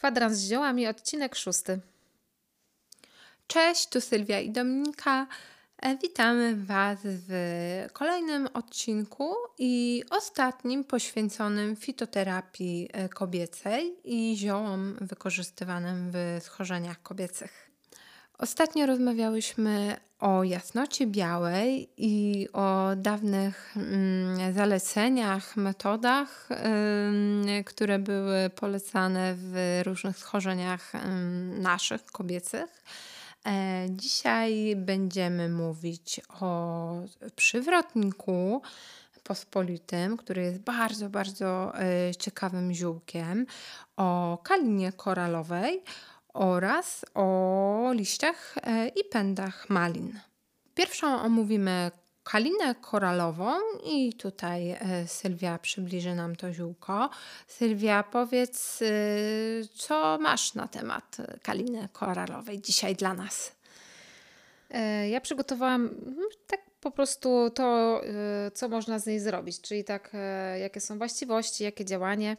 Kwadrans z ziołami, odcinek 6. Cześć, tu Sylwia i Dominika. Witamy Was w kolejnym odcinku i ostatnim poświęconym fitoterapii kobiecej i ziołom wykorzystywanym w schorzeniach kobiecych. Ostatnio rozmawiałyśmy o jasnocie białej i o dawnych zaleceniach, metodach, które były polecane w różnych schorzeniach naszych, kobiecych. Dzisiaj będziemy mówić o przywrotniku pospolitym, który jest bardzo, bardzo ciekawym ziółkiem, o kalinie koralowej oraz o liściach i pędach malin. Pierwszą omówimy kalinę koralową i tutaj Sylwia przybliży nam to ziółko. Sylwia, powiedz, co masz na temat kaliny koralowej dzisiaj dla nas? Ja przygotowałam tak po prostu to, co można z niej zrobić, czyli tak, jakie są właściwości, jakie działanie,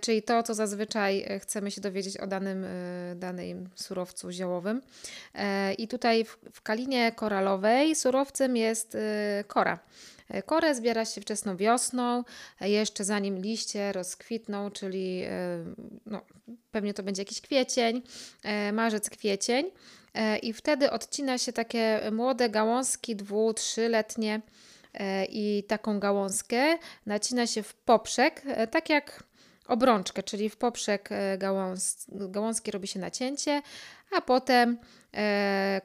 czyli to, co zazwyczaj chcemy się dowiedzieć o danym surowcu ziołowym. I tutaj w kalinie koralowej surowcem jest kora. Korę zbiera się wczesną wiosną, jeszcze zanim liście rozkwitną, czyli pewnie to będzie jakiś kwiecień, marzec, kwiecień. I wtedy odcina się takie młode gałązki 2-3-letnie i taką gałązkę nacina się w poprzek, tak jak obrączkę, czyli w poprzek gałązki robi się nacięcie, a potem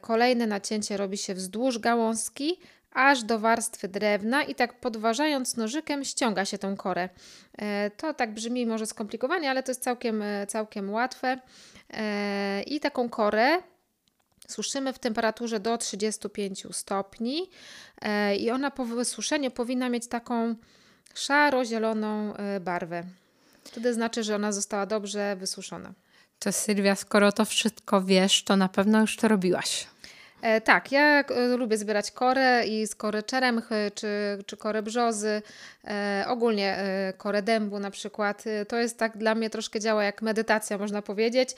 kolejne nacięcie robi się wzdłuż gałązki, aż do warstwy drewna i tak podważając nożykiem ściąga się tą korę. To tak brzmi może skomplikowanie, ale to jest całkiem łatwe. I taką korę suszymy w temperaturze do 35 stopni i ona po wysuszeniu powinna mieć taką szaro-zieloną barwę. Wtedy znaczy, że ona została dobrze wysuszona. To Sylwia, skoro to wszystko wiesz, to na pewno już to robiłaś. Tak, ja lubię zbierać korę i z kory czeremchy czy kory brzozy, ogólnie korę dębu na przykład. To jest tak dla mnie troszkę działa jak medytacja, można powiedzieć,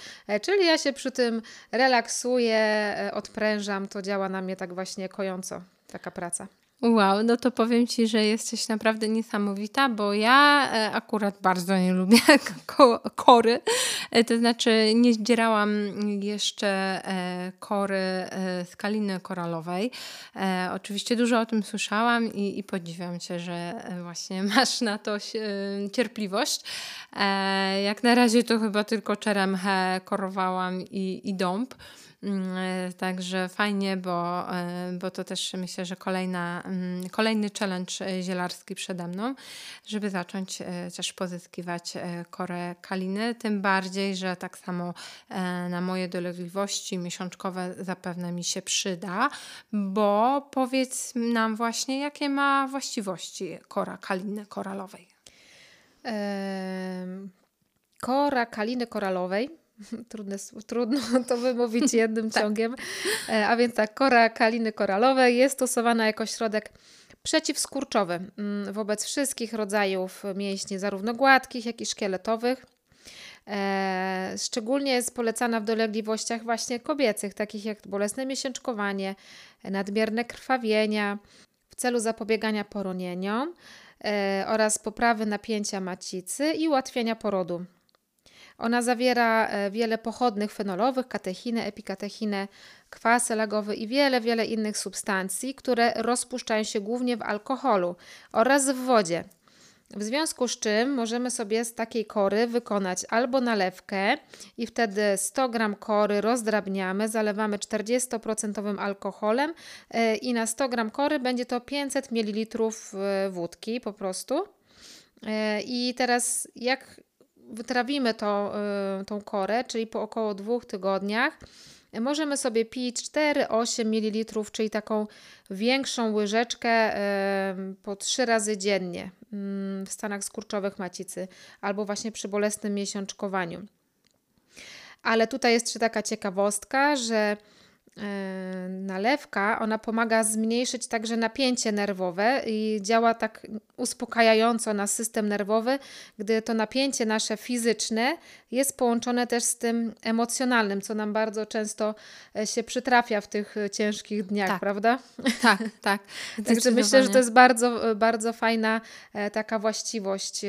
czyli ja się przy tym relaksuję, odprężam, to działa na mnie tak właśnie kojąco, taka praca. Wow, no to powiem Ci, że jesteś naprawdę niesamowita, bo ja akurat bardzo nie lubię kory, to znaczy nie zdzierałam jeszcze kory z kaliny koralowej. Oczywiście dużo o tym słyszałam i podziwiam Cię, że właśnie masz na to cierpliwość. Jak na razie to chyba tylko czeremchę korowałam i dąb. Także fajnie, bo to też myślę, że kolejny challenge zielarski przede mną, żeby zacząć też pozyskiwać korę kaliny, tym bardziej, że tak samo na moje dolegliwości miesiączkowe zapewne mi się przyda, bo powiedz nam właśnie, jakie ma właściwości kora kaliny koralowej. Kora kaliny koralowej. Trudno to wymówić jednym ciągiem. A więc tak, kora kaliny koralowej jest stosowana jako środek przeciwskurczowy wobec wszystkich rodzajów mięśni, zarówno gładkich, jak i szkieletowych. Szczególnie jest polecana w dolegliwościach właśnie kobiecych, takich jak bolesne miesięczkowanie, nadmierne krwawienia, w celu zapobiegania poronieniom oraz poprawy napięcia macicy i ułatwienia porodu. Ona zawiera wiele pochodnych fenolowych, katechinę, epikatechinę, kwas elagowy i wiele innych substancji, które rozpuszczają się głównie w alkoholu oraz w wodzie. W związku z czym możemy sobie z takiej kory wykonać albo nalewkę i wtedy 100 g kory rozdrabniamy, zalewamy 40% alkoholem i na 100 g kory będzie to 500 ml wódki po prostu. I teraz jak wytrawimy tą korę, czyli po około 2 tygodniach, możemy sobie pić 4-8 ml, czyli taką większą łyżeczkę po 3 razy dziennie w stanach skurczowych macicy albo właśnie przy bolesnym miesiączkowaniu. Ale tutaj jest jeszcze taka ciekawostka, że nalewka, ona pomaga zmniejszyć także napięcie nerwowe i działa tak uspokajająco na system nerwowy, gdy to napięcie nasze fizyczne jest połączone też z tym emocjonalnym, co nam bardzo często się przytrafia w tych ciężkich dniach, tak, prawda? Tak, tak. Także myślę, że to jest bardzo, bardzo fajna taka właściwość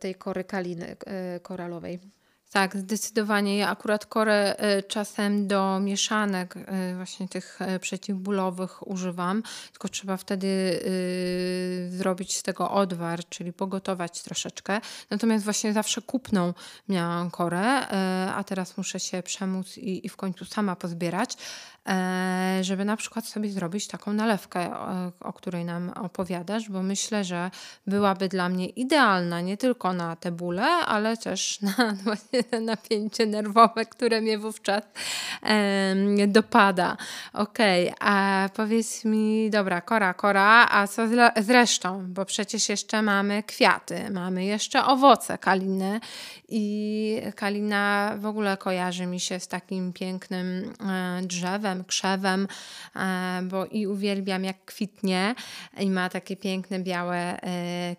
tej kory kaliny koralowej. Tak, zdecydowanie. Ja akurat korę czasem do mieszanek właśnie tych przeciwbólowych używam, tylko trzeba wtedy zrobić z tego odwar, czyli pogotować troszeczkę. Natomiast właśnie zawsze kupną miałam korę, a teraz muszę się przemóc i w końcu sama pozbierać, żeby na przykład sobie zrobić taką nalewkę, o której nam opowiadasz, bo myślę, że byłaby dla mnie idealna nie tylko na te bóle, ale też na właśnie napięcie nerwowe, które mnie wówczas dopada. Okej, a powiedz mi, dobra, kora, a co z resztą? Bo przecież jeszcze mamy kwiaty, mamy jeszcze owoce kaliny i kalina w ogóle kojarzy mi się z takim pięknym drzewem, krzewem, bo i uwielbiam jak kwitnie i ma takie piękne białe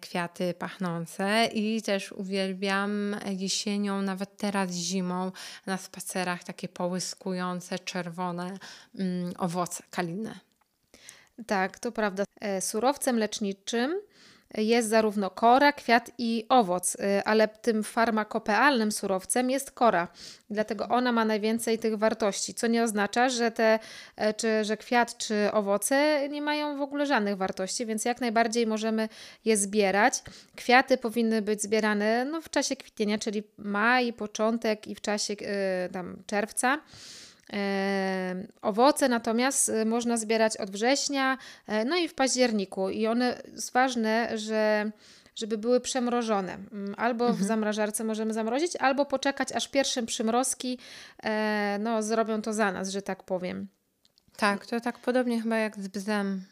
kwiaty pachnące i też uwielbiam jesienią, nawet teraz zimą na spacerach takie połyskujące, czerwone owoce kaliny. Tak, to prawda. Surowcem leczniczym jest zarówno kora, kwiat i owoc, ale tym farmakopealnym surowcem jest kora. Dlatego ona ma najwięcej tych wartości, co nie oznacza, że kwiat czy owoce nie mają w ogóle żadnych wartości, więc jak najbardziej możemy je zbierać. Kwiaty powinny być zbierane w czasie kwitnienia, czyli maj, początek i w czasie czerwca. Owoce natomiast można zbierać od września, i w październiku. I one jest ważne, żeby były przemrożone. Albo w zamrażarce możemy zamrozić, albo poczekać, aż pierwsze przymrozki zrobią to za nas, że tak powiem. Tak, to tak podobnie chyba jak z bzem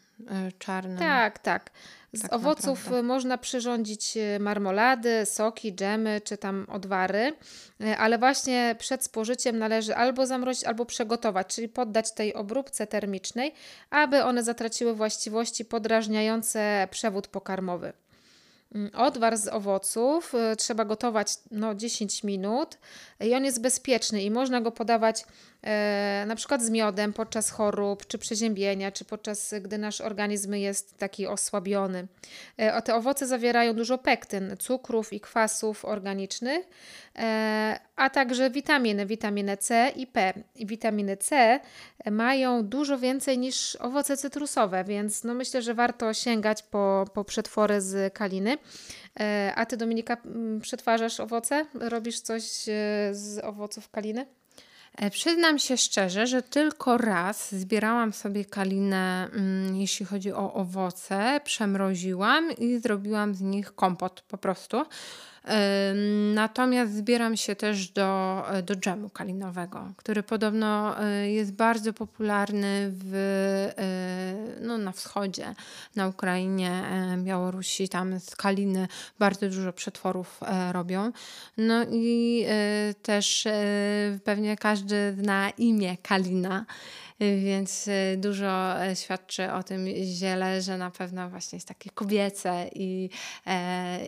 czarnym. Tak. Z tak owoców naprawdę można przyrządzić marmolady, soki, dżemy czy tam odwary, ale właśnie przed spożyciem należy albo zamrozić, albo przegotować, czyli poddać tej obróbce termicznej, aby one zatraciły właściwości podrażniające przewód pokarmowy. Odwar z owoców trzeba gotować 10 minut i on jest bezpieczny i można go podawać na przykład z miodem podczas chorób, czy przeziębienia, czy podczas gdy nasz organizm jest taki osłabiony. Te owoce zawierają dużo pektyn, cukrów i kwasów organicznych, a także witaminę C i P. Witaminy C mają dużo więcej niż owoce cytrusowe, więc myślę, że warto sięgać po przetwory z kaliny. A Ty, Dominika, przetwarzasz owoce? Robisz coś z owoców kaliny? Przyznam się szczerze, że tylko raz zbierałam sobie kalinę, jeśli chodzi o owoce, przemroziłam i zrobiłam z nich kompot po prostu. Natomiast zbieram się też do dżemu kalinowego, który podobno jest bardzo popularny na wschodzie, na Ukrainie, Białorusi, tam z kaliny bardzo dużo przetworów robią. No i też pewnie każdy zna imię kalina, więc dużo świadczy o tym ziele, że na pewno właśnie jest takie kobiece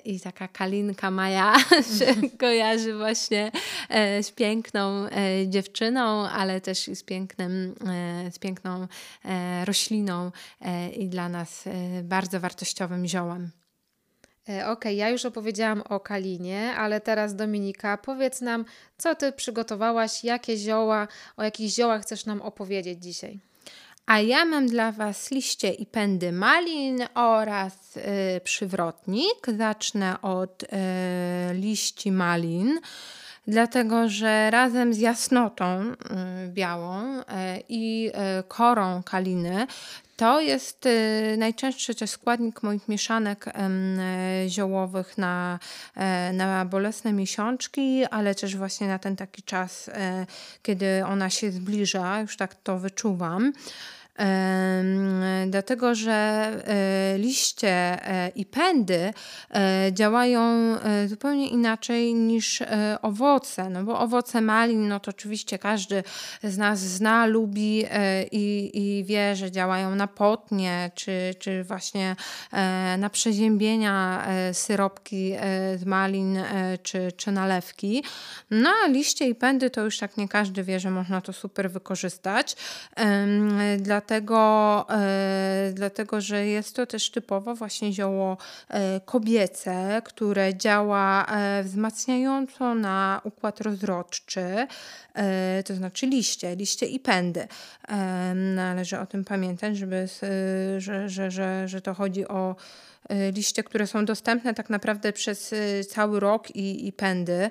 i taka kalinka Maja się kojarzy właśnie z piękną dziewczyną, ale też i z piękną rośliną i dla nas bardzo wartościowym ziołem. Okej, ja już opowiedziałam o kalinie, ale teraz Dominika, powiedz nam, co Ty przygotowałaś, o jakich ziołach chcesz nam opowiedzieć dzisiaj? A ja mam dla Was liście i pędy malin oraz przywrotnik. Zacznę od liści malin. Dlatego, że razem z jasnotą białą i korą kaliny to jest najczęstszy też składnik moich mieszanek ziołowych na bolesne miesiączki, ale też właśnie na ten taki czas, kiedy ona się zbliża, już tak to wyczuwam. dlatego że liście i pędy działają zupełnie inaczej niż owoce, no bo owoce malin, no to oczywiście każdy z nas zna, lubi i wie, że działają na potnie, czy właśnie na przeziębienia, syropki z malin, czy nalewki. No a liście i pędy to już tak nie każdy wie, że można to super wykorzystać, dlatego że jest to też typowo właśnie zioło kobiece, które działa wzmacniająco na układ rozrodczy, to znaczy liście i pędy. Należy o tym pamiętać, że to chodzi o liście, które są dostępne tak naprawdę przez cały rok i pędy,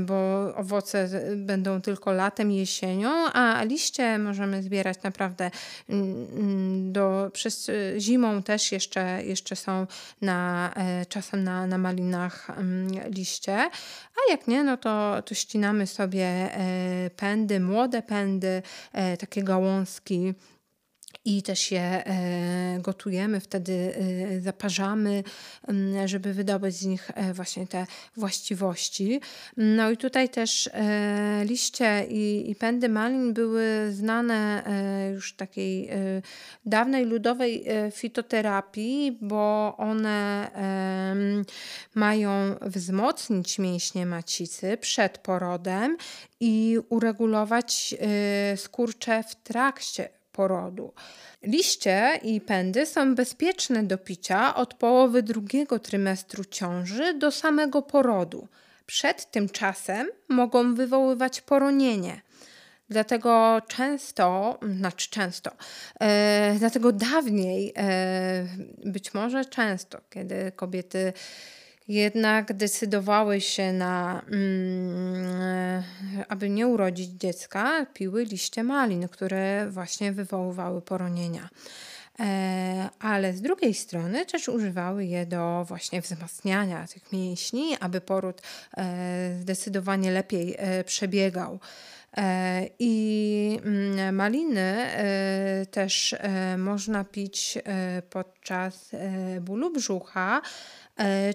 bo owoce będą tylko latem i jesienią, a liście możemy zbierać naprawdę przez zimą też jeszcze są czasem na malinach liście, a jak nie, no to ścinamy sobie pędy, młode pędy, takie gałązki, i też je gotujemy, wtedy zaparzamy, żeby wydobyć z nich właśnie te właściwości. No i tutaj też liście i pędy malin były znane już takiej dawnej ludowej fitoterapii, bo one mają wzmocnić mięśnie macicy przed porodem i uregulować skurcze w trakcie porodu. Liście i pędy są bezpieczne do picia od połowy drugiego trymestru ciąży do samego porodu. Przed tym czasem mogą wywoływać poronienie. Dlatego dlatego dawniej, być może często, kiedy kobiety jednak decydowały się aby nie urodzić dziecka, piły liście malin, które właśnie wywoływały poronienia. Ale z drugiej strony też używały je do właśnie wzmacniania tych mięśni, aby poród zdecydowanie lepiej przebiegał. I maliny też można pić podczas bólu brzucha,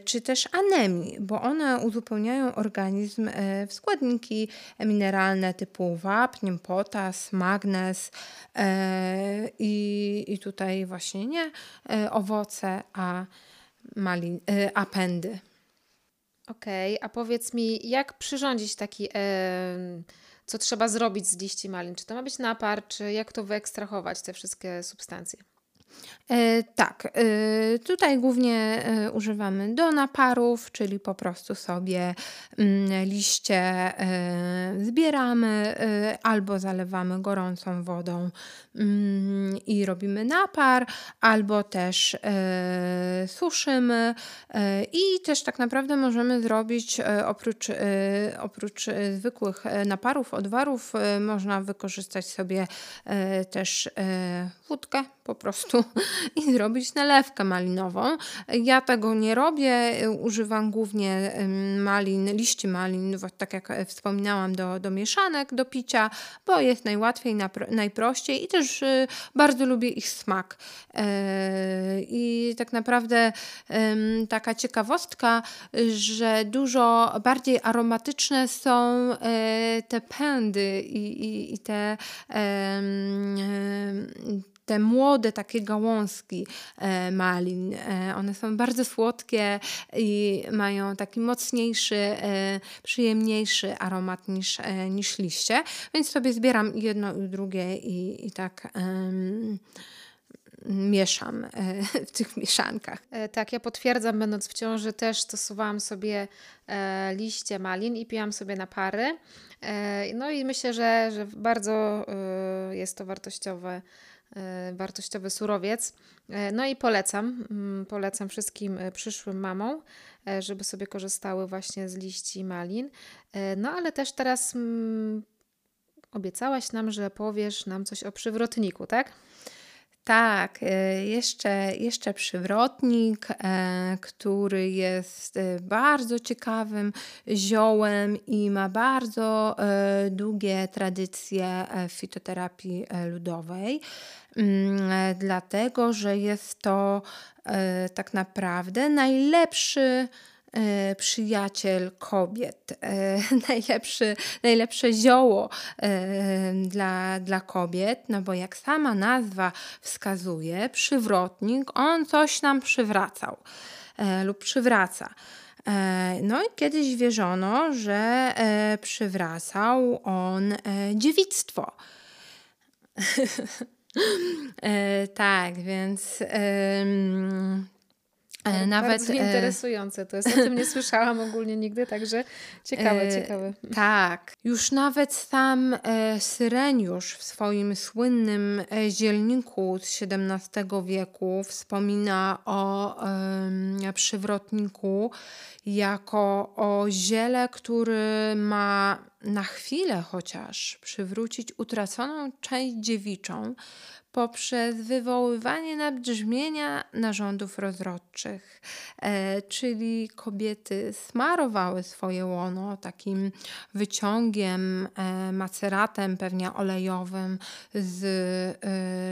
czy też anemii, bo one uzupełniają organizm w składniki mineralne typu wapń, potas, magnez i tutaj właśnie nie owoce, a pędy. Okej, a powiedz mi, jak przyrządzić taki, co trzeba zrobić z liści malin? Czy to ma być napar, czy jak to wyekstrahować, te wszystkie substancje? Tak, tutaj głównie używamy do naparów, czyli po prostu sobie liście zbieramy albo zalewamy gorącą wodą i robimy napar, albo też suszymy i też tak naprawdę możemy zrobić oprócz zwykłych naparów, odwarów, można wykorzystać sobie też wódkę po prostu i zrobić nalewkę malinową. Ja tego nie robię, używam głównie liści malin, tak jak wspominałam, do mieszanek, do picia, bo jest najłatwiej, najprościej i też bardzo lubię ich smak. I tak naprawdę taka ciekawostka, że dużo bardziej aromatyczne są te pędy i te młode takie gałązki malin. One są bardzo słodkie i mają taki mocniejszy, przyjemniejszy aromat niż liście, więc sobie zbieram jedno i drugie i tak mieszam w tych mieszankach. Tak, ja potwierdzam, będąc w ciąży też stosowałam sobie liście malin i piłam sobie napary. No i myślę, że bardzo jest to wartościowy surowiec. No i polecam wszystkim przyszłym mamom, żeby sobie korzystały właśnie z liści malin. No ale też teraz obiecałaś nam, że powiesz nam coś o przywrotniku, tak? Tak, jeszcze przywrotnik, który jest bardzo ciekawym ziołem i ma bardzo długie tradycje fitoterapii ludowej, dlatego że jest to tak naprawdę najlepszy przyjaciel kobiet, najlepsze zioło dla kobiet, no bo jak sama nazwa wskazuje, przywrotnik, on coś nam przywracał lub przywraca. No i kiedyś wierzono, że przywracał on dziewictwo. Tak, więc... Bardzo interesujące to jest, o tym nie słyszałam ogólnie nigdy, także ciekawe. Tak, już nawet sam Syreniusz w swoim słynnym dzielniku z XVII wieku wspomina o przywrotniku jako o ziele, który ma na chwilę chociaż przywrócić utraconą część dziewiczą poprzez wywoływanie nabrzmienia narządów rozrodczych. Czyli kobiety smarowały swoje łono takim wyciągiem, maceratem pewnie olejowym z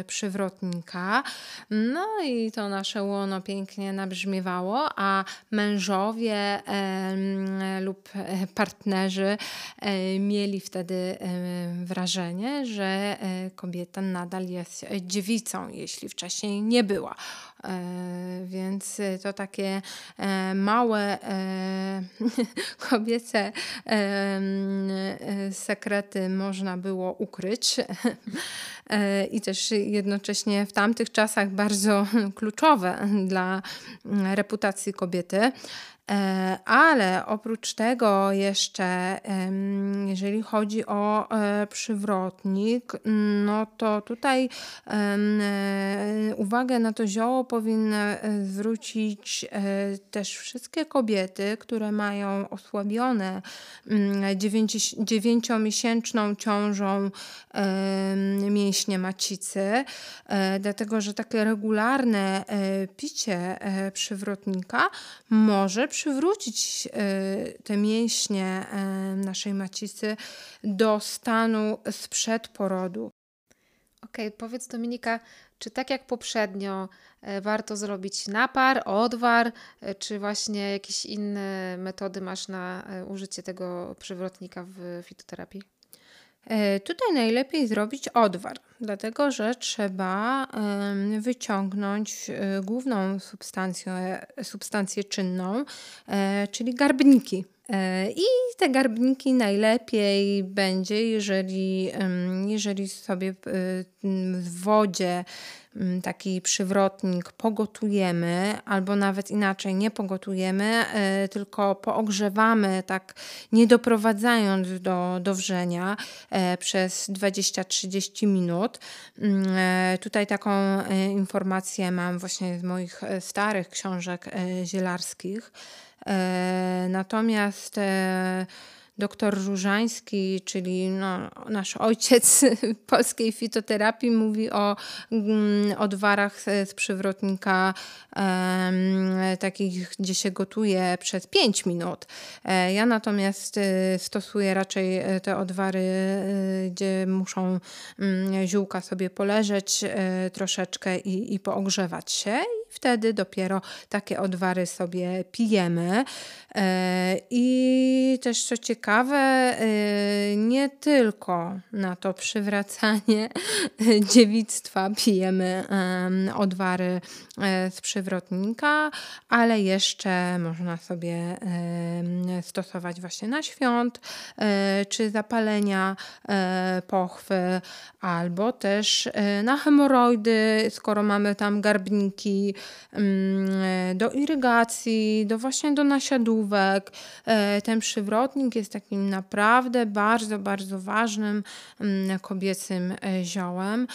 przywrotnika. No i to nasze łono pięknie nabrzmiewało, a mężowie lub partnerzy mieli wtedy wrażenie, że kobieta nadal jest dziewicą, jeśli wcześniej nie była. Więc to takie małe kobiece sekrety można było ukryć i też jednocześnie w tamtych czasach bardzo kluczowe dla reputacji kobiety. Ale oprócz tego jeszcze, jeżeli chodzi o przywrotnik, no to tutaj uwagę na to zioło powinny zwrócić też wszystkie kobiety, które mają osłabione 9-miesięczną ciążą mięśnie macicy, dlatego że takie regularne picie przywrotnika może przywrócić te mięśnie naszej macicy do stanu sprzed porodu. Okej, powiedz Dominika, czy tak jak poprzednio warto zrobić napar, odwar, czy właśnie jakieś inne metody masz na użycie tego przywrotnika w fitoterapii? Tutaj najlepiej zrobić odwar, dlatego że trzeba wyciągnąć główną substancję czynną, czyli garbniki. I te garbniki najlepiej będzie, jeżeli sobie w wodzie taki przywrotnik pogotujemy, albo nawet inaczej nie pogotujemy, tylko poogrzewamy, tak nie doprowadzając do wrzenia przez 20-30 minut. Tutaj taką informację mam właśnie z moich starych książek zielarskich. Natomiast dr Różański, czyli nasz ojciec polskiej fitoterapii, mówi o odwarach z przywrotnika takich, gdzie się gotuje przez 5 minut. Ja natomiast stosuję raczej te odwary, gdzie muszą ziółka sobie poleżeć troszeczkę i poogrzewać się. Wtedy dopiero takie odwary sobie pijemy. I też co ciekawe, nie tylko na to przywracanie dziewictwa pijemy odwary z przywrotnika, ale jeszcze można sobie stosować właśnie na świąt czy zapalenia pochwy, albo też na hemoroidy, skoro mamy tam garbniki, do irygacji, właśnie do nasiadówek. Ten przywrotnik jest takim naprawdę bardzo, bardzo ważnym kobiecym ziołem,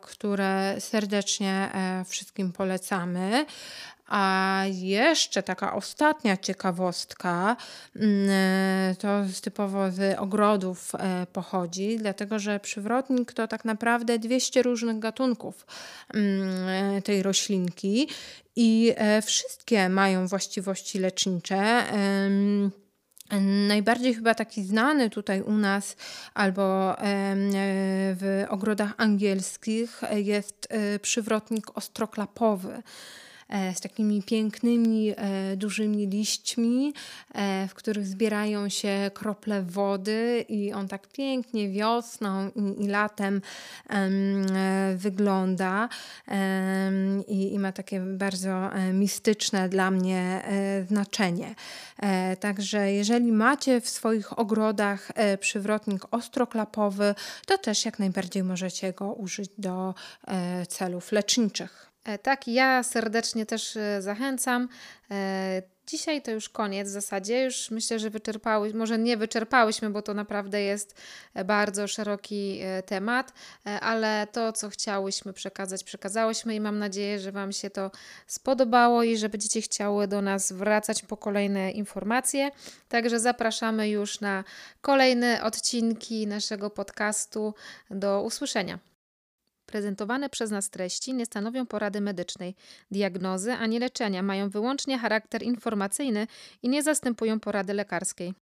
które serdecznie wszystkim polecamy. A jeszcze taka ostatnia ciekawostka, to typowo z ogrodów pochodzi, dlatego że przywrotnik to tak naprawdę 200 różnych gatunków tej roślinki i wszystkie mają właściwości lecznicze. Najbardziej chyba taki znany tutaj u nas albo w ogrodach angielskich jest przywrotnik ostroklapowy z takimi pięknymi, dużymi liśćmi, w których zbierają się krople wody i on tak pięknie wiosną i latem wygląda i ma takie bardzo mistyczne dla mnie znaczenie. Także jeżeli macie w swoich ogrodach przywrotnik ostroklapowy, to też jak najbardziej możecie go użyć do celów leczniczych. Tak, ja serdecznie też zachęcam. Dzisiaj to już koniec w zasadzie. Już myślę, że wyczerpałyśmy, może nie wyczerpałyśmy, bo to naprawdę jest bardzo szeroki temat, ale to, co chciałyśmy przekazać, przekazałyśmy i mam nadzieję, że Wam się to spodobało i że będziecie chciały do nas wracać po kolejne informacje. Także zapraszamy już na kolejne odcinki naszego podcastu. Do usłyszenia. Prezentowane przez nas treści nie stanowią porady medycznej, diagnozy ani leczenia, mają wyłącznie charakter informacyjny i nie zastępują porady lekarskiej.